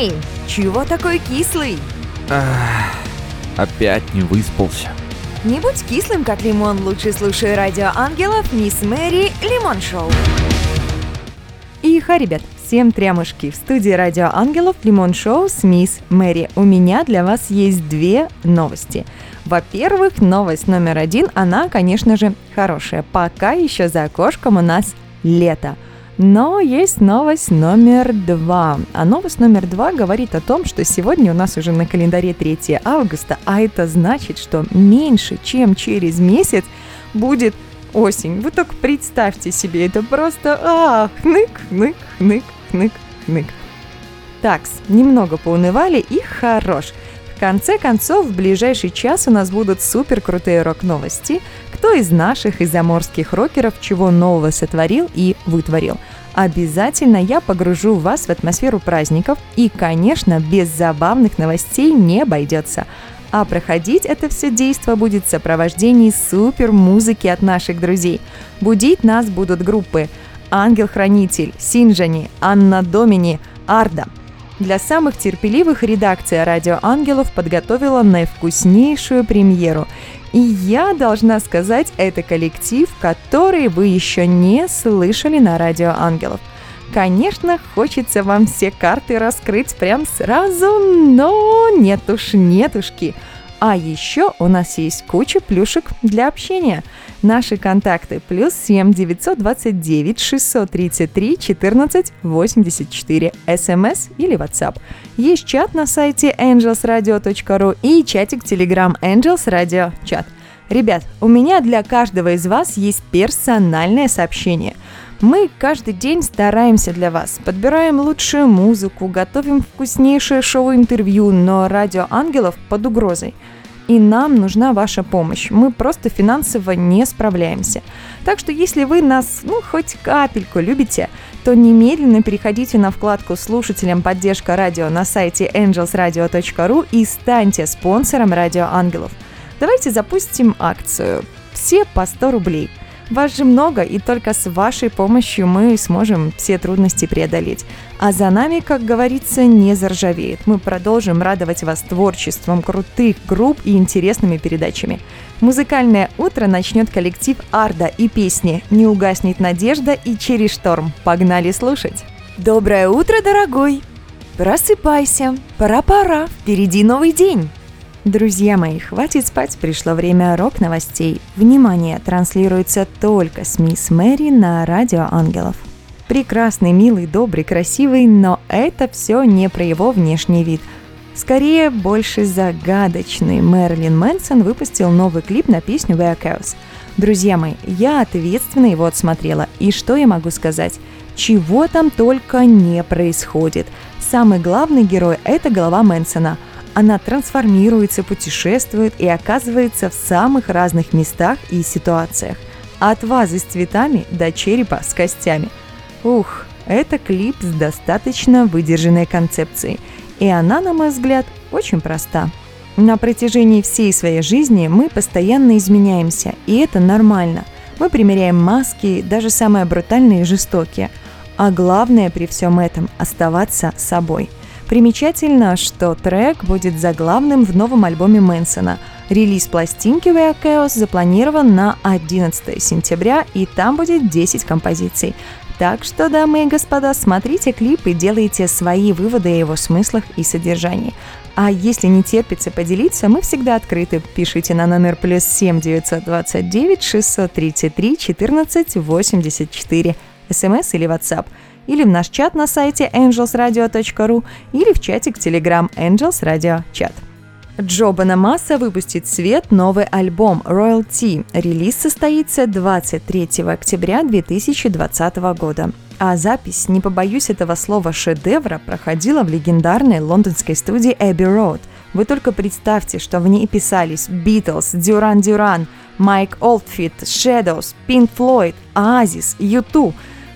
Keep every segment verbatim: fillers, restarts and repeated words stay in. Эй, чего такой кислый? Ах, опять не выспался. Не будь кислым, как лимон, лучше слушай Радио Ангелов, Мисс Мэри, Лимон Шоу. Иха, ребят, всем трямушки. В студии Радио Ангелов, Лимон Шоу с Мисс Мэри. У меня для вас есть две новости. Во-первых, новость номер один, она, конечно же, хорошая. Пока еще за окошком у нас лето. Но есть новость номер два. А новость номер два говорит о том, что сегодня у нас уже на календаре третьего августа, а это значит, что меньше, чем через месяц будет осень. Вы только представьте себе, это просто а, хнык, хнык, хнык, хнык, хнык. Такс, немного поунывали и хорош. В конце концов, в ближайший час у нас будут супер крутые рок-новости. Кто из наших и заморских рокеров чего нового сотворил и вытворил? Обязательно я погружу вас в атмосферу праздников и, конечно, без забавных новостей не обойдется. А проходить это все действо будет в сопровождении супер музыки от наших друзей. Будить нас будут группы «Ангел-Хранитель», «Синжени», «Анна Домини», «Арда». Для самых терпеливых редакция «Радио Ангелов» подготовила наивкуснейшую премьеру. И я должна сказать, это коллектив, который вы еще не слышали на «Радио Ангелов». Конечно, хочется вам все карты раскрыть прям сразу, но нет уж, нетушки. А еще у нас есть куча плюшек для общения. Наши контакты плюс семь девятьсот двадцать девять шестьсот тридцать три четырнадцать восемьдесят четыре, эс эм эс или WhatsApp. Есть чат на сайте angels radio dot ru и чатик Telegram angelsradio.чат. Ребят, у меня для каждого из вас есть персональное сообщение. Мы каждый день стараемся для вас, подбираем лучшую музыку, готовим вкуснейшее шоу-интервью, но Радио Ангелов под угрозой. И нам нужна ваша помощь, мы просто финансово не справляемся. Так что если вы нас, ну, хоть капельку любите, то немедленно переходите на вкладку «Слушателям поддержка радио» на сайте angels radio dot ru и станьте спонсором Радио Ангелов. Давайте запустим акцию «Все по сто рублей». Вас же много, и только с вашей помощью мы сможем все трудности преодолеть. А за нами, как говорится, не заржавеет. Мы продолжим радовать вас творчеством крутых групп и интересными передачами. Музыкальное утро начнет коллектив «Арда» и песни «Не угаснет надежда» и «Через шторм». Погнали слушать! Доброе утро, дорогой! Просыпайся! Пора-пора! Впереди новый день! Друзья мои, хватит спать, пришло время рок-новостей. Внимание, транслируется только с Мисс Мэри на Радио Ангелов. Прекрасный, милый, добрый, красивый, но это все не про его внешний вид. Скорее, больше загадочный. Мэрилин Мэнсон выпустил новый клип на песню We Are Chaos. Друзья мои, я ответственно его отсмотрела. И что я могу сказать? Чего там только не происходит. Самый главный герой – это голова Мэнсона. Она трансформируется, путешествует и оказывается в самых разных местах и ситуациях. От вазы с цветами до черепа с костями. Ух, это клип с достаточно выдержанной концепцией. И она, на мой взгляд, очень проста. На протяжении всей своей жизни мы постоянно изменяемся, и это нормально. Мы примеряем маски, даже самые брутальные и жестокие. А главное при всем этом – оставаться собой. Примечательно, что трек будет заглавным в новом альбоме Мэнсона. Релиз пластинки We Are Chaos запланирован на одиннадцатого сентября, и там будет десять композиций. Так что, дамы и господа, смотрите клип и делайте свои выводы о его смыслах и содержании. А если не терпится поделиться, мы всегда открыты. Пишите на номер плюс семь девятьсот двадцать девять шестьсот тридцать три четырнадцать восемьдесят четыре, эс эм эс или WhatsApp. Или в наш чат на сайте angels radio dot ru, или в чатик Telegram angelsradio.чат. Джо Бонамасса выпустит в свет новый альбом Royal Tea. Релиз состоится двадцать третьего октября две тысячи двадцатого года. А запись, не побоюсь этого слова, шедевра проходила в легендарной лондонской студии Abbey Road. Вы только представьте, что в ней писались Beatles, Duran Duran, Mike Oldfield, Shadows, Pink Floyd, Oasis, ю ту.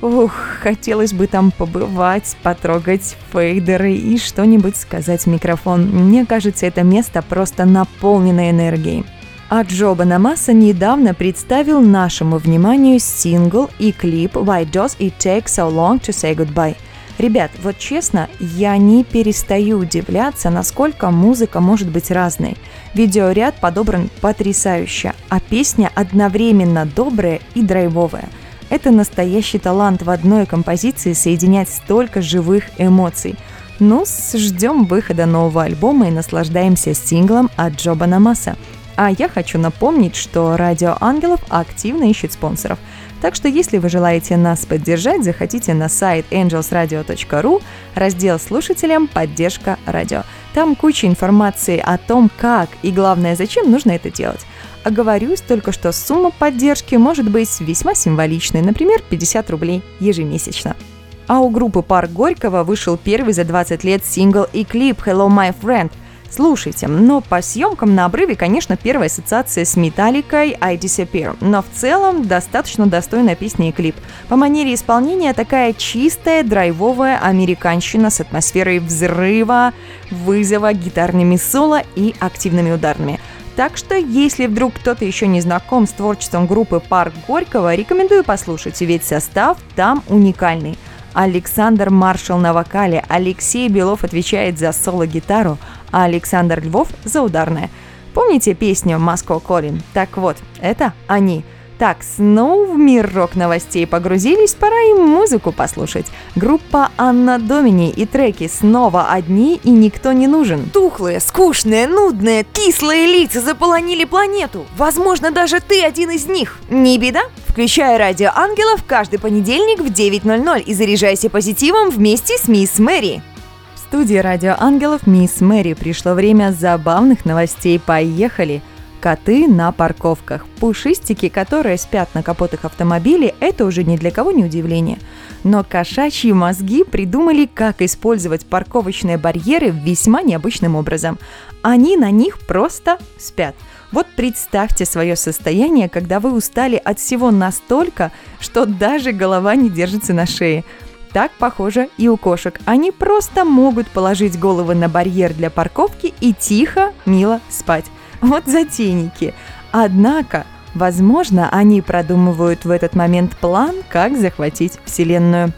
Ух, хотелось бы там побывать, потрогать фейдеры и что-нибудь сказать в микрофон. Мне кажется, это место просто наполнено энергией. А Джо Бонамасса недавно представил нашему вниманию сингл и клип «Why does it take so long to say goodbye?». Ребят, вот честно, я не перестаю удивляться, насколько музыка может быть разной. Видеоряд подобран потрясающе, а песня одновременно добрая и драйвовая. Это настоящий талант в одной композиции соединять столько живых эмоций. Ну, ждем выхода нового альбома и наслаждаемся синглом от Джо Бонамасса. А я хочу напомнить, что Радио Ангелов активно ищет спонсоров. Так что если вы желаете нас поддержать, заходите на сайт angels radio dot ru, раздел «Слушателям. Поддержка радио». Там куча информации о том, как и, главное, зачем нужно это делать. Оговорюсь только, что сумма поддержки может быть весьма символичной, например, пятьдесят рублей ежемесячно. А у группы «Парк Горького» вышел первый за двадцать лет сингл и клип «Hello, My Friend». Слушайте, но по съемкам на обрыве, конечно, первая ассоциация с Metallica «I Disappear», но в целом достаточно достойная песня и клип. По манере исполнения такая чистая, драйвовая американщина с атмосферой взрыва, вызова гитарными соло и активными ударами. Так что, если вдруг кто-то еще не знаком с творчеством группы «Парк Горького», рекомендую послушать, ведь состав там уникальный. Александр Маршал на вокале, Алексей Белов отвечает за соло-гитару, а Александр Львов за ударное. Помните песню «Moscow Calling»? Так вот, это они. Так, снова в мир рок-новостей погрузились, пора и музыку послушать. Группа Анна Домини и треки «Снова одни» и «Никто не нужен». Тухлые, скучные, нудные, кислые лица заполонили планету. Возможно, даже ты один из них. Не беда? Включай Радио Ангелов каждый понедельник в девять ноль ноль и заряжайся позитивом вместе с Мисс Мэри. В студии Радио Ангелов Мисс Мэри. Пришло время забавных новостей. Поехали! Коты на парковках. Пушистики, которые спят на капотах автомобилей, это уже ни для кого не удивление. Но кошачьи мозги придумали, как использовать парковочные барьеры весьма необычным образом. Они на них просто спят. Вот представьте свое состояние, когда вы устали от всего настолько, что даже голова не держится на шее. Так, похоже, и у кошек. Они просто могут положить головы на барьер для парковки и тихо, мило спать. Вот затейники. Однако, возможно, они продумывают в этот момент план, как захватить Вселенную.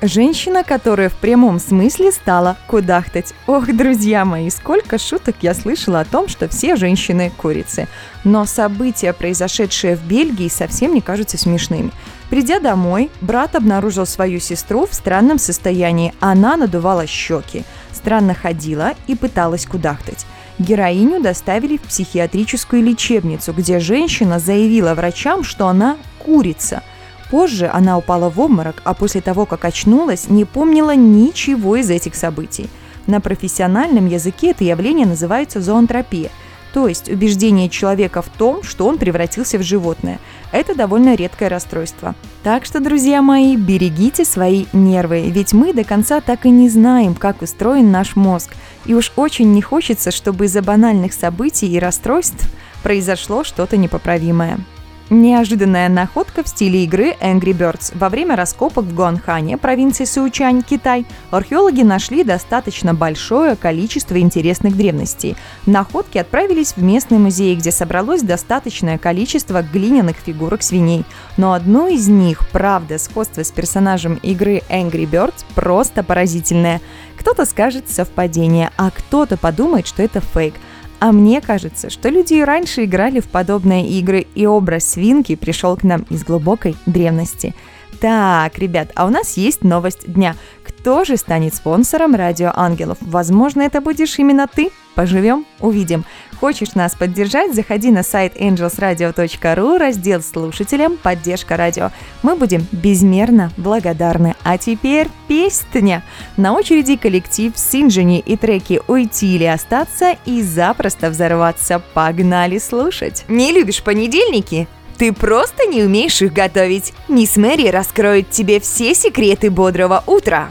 Женщина, которая в прямом смысле стала кудахтать. Ох, друзья мои, сколько шуток я слышала о том, что все женщины курицы. Но события, произошедшие в Бельгии, совсем не кажутся смешными. Придя домой, брат обнаружил свою сестру в странном состоянии. Она надувала щеки, странно ходила и пыталась кудахтать. Героиню доставили в психиатрическую лечебницу, где женщина заявила врачам, что она курица. Позже она упала в обморок, а после того, как очнулась, не помнила ничего из этих событий. На профессиональном языке это явление называется зоантропия, то есть убеждение человека в том, что он превратился в животное. Это довольно редкое расстройство. Так что, друзья мои, берегите свои нервы, ведь мы до конца так и не знаем, как устроен наш мозг. И уж очень не хочется, чтобы из-за банальных событий и расстройств произошло что-то непоправимое. Неожиданная находка в стиле игры Angry Birds. Во время раскопок в Гуанхане, провинции Сычуань, Китай, археологи нашли достаточно большое количество интересных древностей. Находки отправились в местный музей, где собралось достаточное количество глиняных фигурок свиней. Но одну из них, правда, сходство с персонажем игры Angry Birds просто поразительное. Кто-то скажет совпадение, а кто-то подумает, что это фейк. А мне кажется, что люди и раньше играли в подобные игры, и образ свинки пришел к нам из глубокой древности. Так, ребят, а у нас есть новость дня. Кто же станет спонсором Радио Ангелов? Возможно, это будешь именно ты. Поживем, увидим. Хочешь нас поддержать? Заходи на сайт angels radio dot ru, раздел «Слушателям. Поддержка радио». Мы будем безмерно благодарны. А теперь песня. На очереди коллектив Синжени и треки «Уйти или остаться» и «Запросто взорваться». Погнали слушать. Не любишь понедельники? Ты просто не умеешь их готовить. Мисс Мэри раскроет тебе все секреты бодрого утра.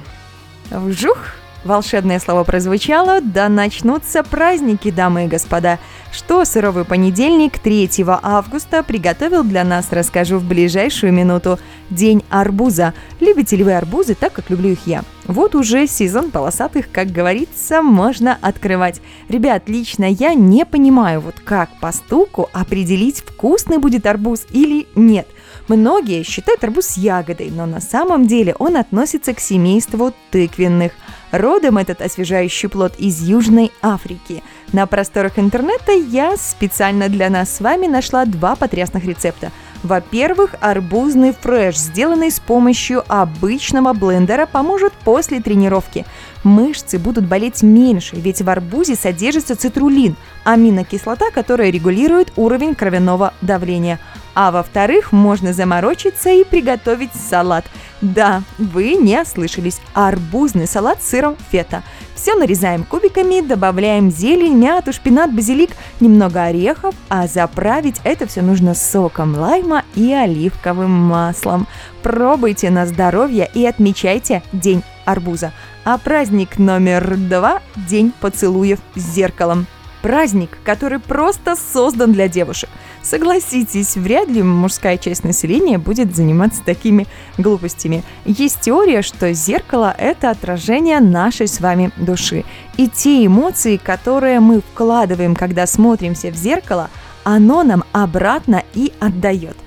Вжух! Волшебное слово прозвучало, да начнутся праздники, дамы и господа. Что суровый понедельник третьего августа приготовил для нас, расскажу в ближайшую минуту. День арбуза. Любите ли вы арбузы так, как люблю их я? Вот уже сезон полосатых, как говорится, можно открывать. Ребят, лично я не понимаю, вот как по стуку определить, вкусный будет арбуз или нет. Многие считают арбуз ягодой, но на самом деле он относится к семейству тыквенных. Родом этот освежающий плод из Южной Африки. На просторах интернета я специально для нас с вами нашла два потрясных рецепта. Во-первых, арбузный фреш, сделанный с помощью обычного блендера, поможет после тренировки. Мышцы будут болеть меньше, ведь в арбузе содержится цитруллин, аминокислота, которая регулирует уровень кровяного давления. А во-вторых, можно заморочиться и приготовить салат. Да, вы не ослышались, арбузный салат с сыром фета. Все нарезаем кубиками, добавляем зелень, мяту, шпинат, базилик, немного орехов, а заправить это все нужно соком лайма и оливковым маслом. Пробуйте на здоровье и отмечайте День арбуза. А праздник номер два – День поцелуев с зеркалом. Праздник, который просто создан для девушек. Согласитесь, вряд ли мужская часть населения будет заниматься такими глупостями. Есть теория, что зеркало – это отражение нашей с вами души. И те эмоции, которые мы вкладываем, когда смотримся в зеркало, оно нам обратно и отдает.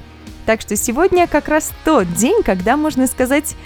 Так что сегодня как раз тот день, когда можно сказать: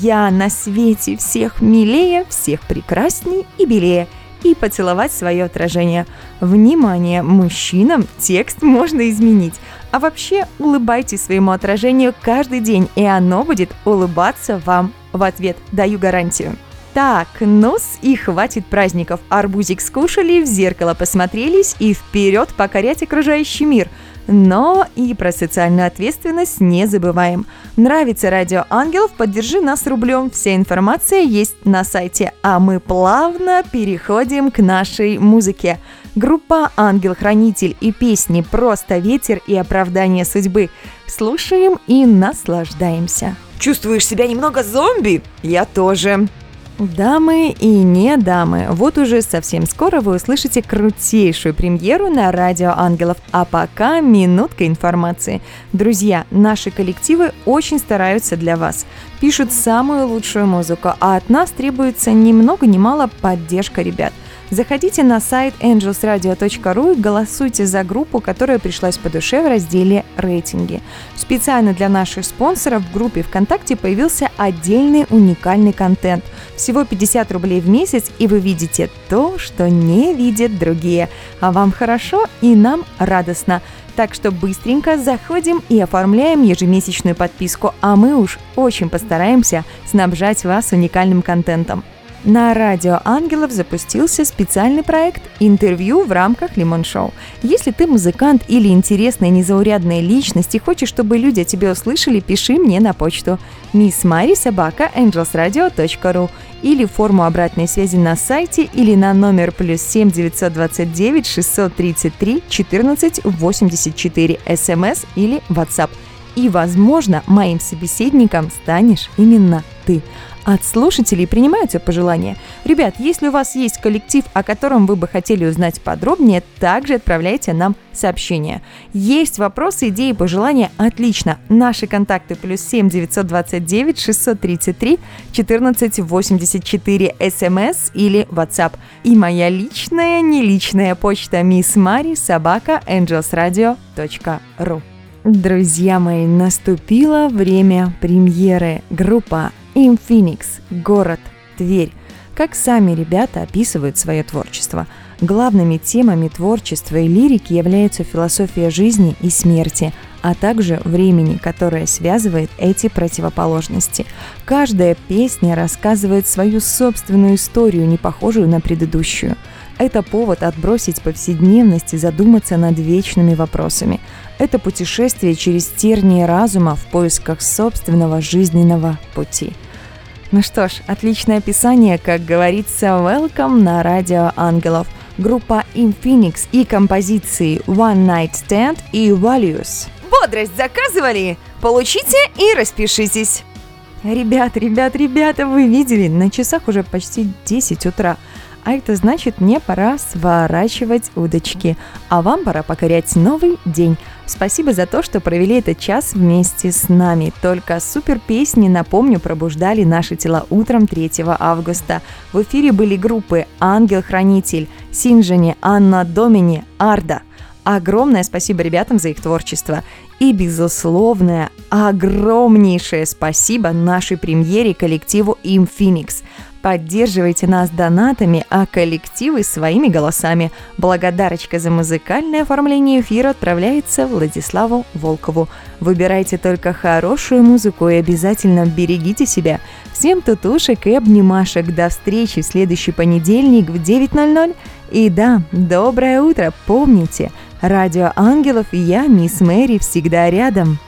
«Я на свете всех милее, всех прекрасней и белее», и поцеловать свое отражение. Внимание, мужчинам текст можно изменить. А вообще, улыбайтесь своему отражению каждый день, и оно будет улыбаться вам в ответ. Даю гарантию. Так, нос и хватит праздников. Арбузик скушали, в зеркало посмотрелись и вперед покорять окружающий мир. Но и про социальную ответственность не забываем. Нравится Радио Ангелов? Поддержи нас рублем. Вся информация есть на сайте. А мы плавно переходим к нашей музыке. Группа «Ангел-Хранитель» и песни «Просто ветер» и «Оправдание судьбы». Слушаем и наслаждаемся. Чувствуешь себя немного зомби? Я тоже. Дамы и не дамы, вот уже совсем скоро вы услышите крутейшую премьеру на Радио Ангелов, а пока минутка информации. Друзья, наши коллективы очень стараются для вас, пишут самую лучшую музыку, а от нас требуется ни много ни мало поддержка ребят. Заходите на сайт angels radio dot ru и голосуйте за группу, которая пришлась по душе, в разделе «Рейтинги». Специально для наших спонсоров в группе ВКонтакте появился отдельный уникальный контент. Всего пятьдесят рублей в месяц, и вы видите то, что не видят другие. А вам хорошо, и нам радостно. Так что быстренько заходим и оформляем ежемесячную подписку, а мы уж очень постараемся снабжать вас уникальным контентом. На Радио Ангелов запустился специальный проект «Интервью» в рамках «Лимон Шоу». Если ты музыкант или интересная незаурядная личность и хочешь, чтобы люди о тебе услышали, пиши мне на почту Мисс Мэри собака angelsradio.ру или форму обратной связи на сайте или на номер плюс семь девятьсот двадцать девять шестьсот тридцать три четырнадцать восемьдесят четыре СМС или WhatsApp. И, возможно, моим собеседником станешь именно ты. От слушателей принимаются пожелания. Ребят, если у вас есть коллектив, о котором вы бы хотели узнать подробнее, также отправляйте нам сообщения. Есть вопросы, идеи, пожелания? Отлично. Наши контакты плюс семь девятьсот двадцать девять шестьсот тридцать три четырнадцать восемьдесят четыре СМС или WhatsApp. И моя личная, не личная почта Мисс Мэри собака angelsradio.ру. Друзья мои, наступило время премьеры. Группа «Инфиникс», город Тверь. Как сами ребята описывают свое творчество? Главными темами творчества и лирики являются философия жизни и смерти, а также времени, которое связывает эти противоположности. Каждая песня рассказывает свою собственную историю, не похожую на предыдущую. Это повод отбросить повседневность и задуматься над вечными вопросами. Это путешествие через тернии разума в поисках собственного жизненного пути. Ну что ж, отличное описание, как говорится, welcome на Радио Ангелов. Группа «Инфиникс» и композиции «One Night Stand» и «Values». Бодрость заказывали? Получите и распишитесь. Ребят, ребят, ребята, вы видели? На часах уже почти десять утра. А это значит, мне пора сворачивать удочки. А вам пора покорять новый день. Спасибо за то, что провели этот час вместе с нами. Только супер песни, напомню, пробуждали наши тела утром третьего августа. В эфире были группы «Ангел-Хранитель», «Синжени», «Анна Домини», «Арда». Огромное спасибо ребятам за их творчество. И, безусловно, огромнейшее спасибо нашей премьере коллективу «Им Феникс». Поддерживайте нас донатами, а коллективы своими голосами. Благодарочка за музыкальное оформление эфира отправляется Владиславу Волкову. Выбирайте только хорошую музыку и обязательно берегите себя. Всем тутушек и обнимашек. До встречи в следующий понедельник в девять ноль-ноль. И да, доброе утро. Помните, Радио Ангелов и я, Мисс Мэри, всегда рядом.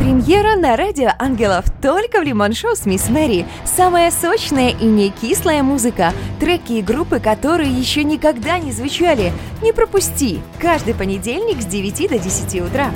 Премьера на Радио Ангелов только в Лимон Шоу с Мисс Мэри. Самая сочная и не кислая музыка. Треки и группы, которые еще никогда не звучали. Не пропусти. Каждый понедельник с девяти до десяти утра.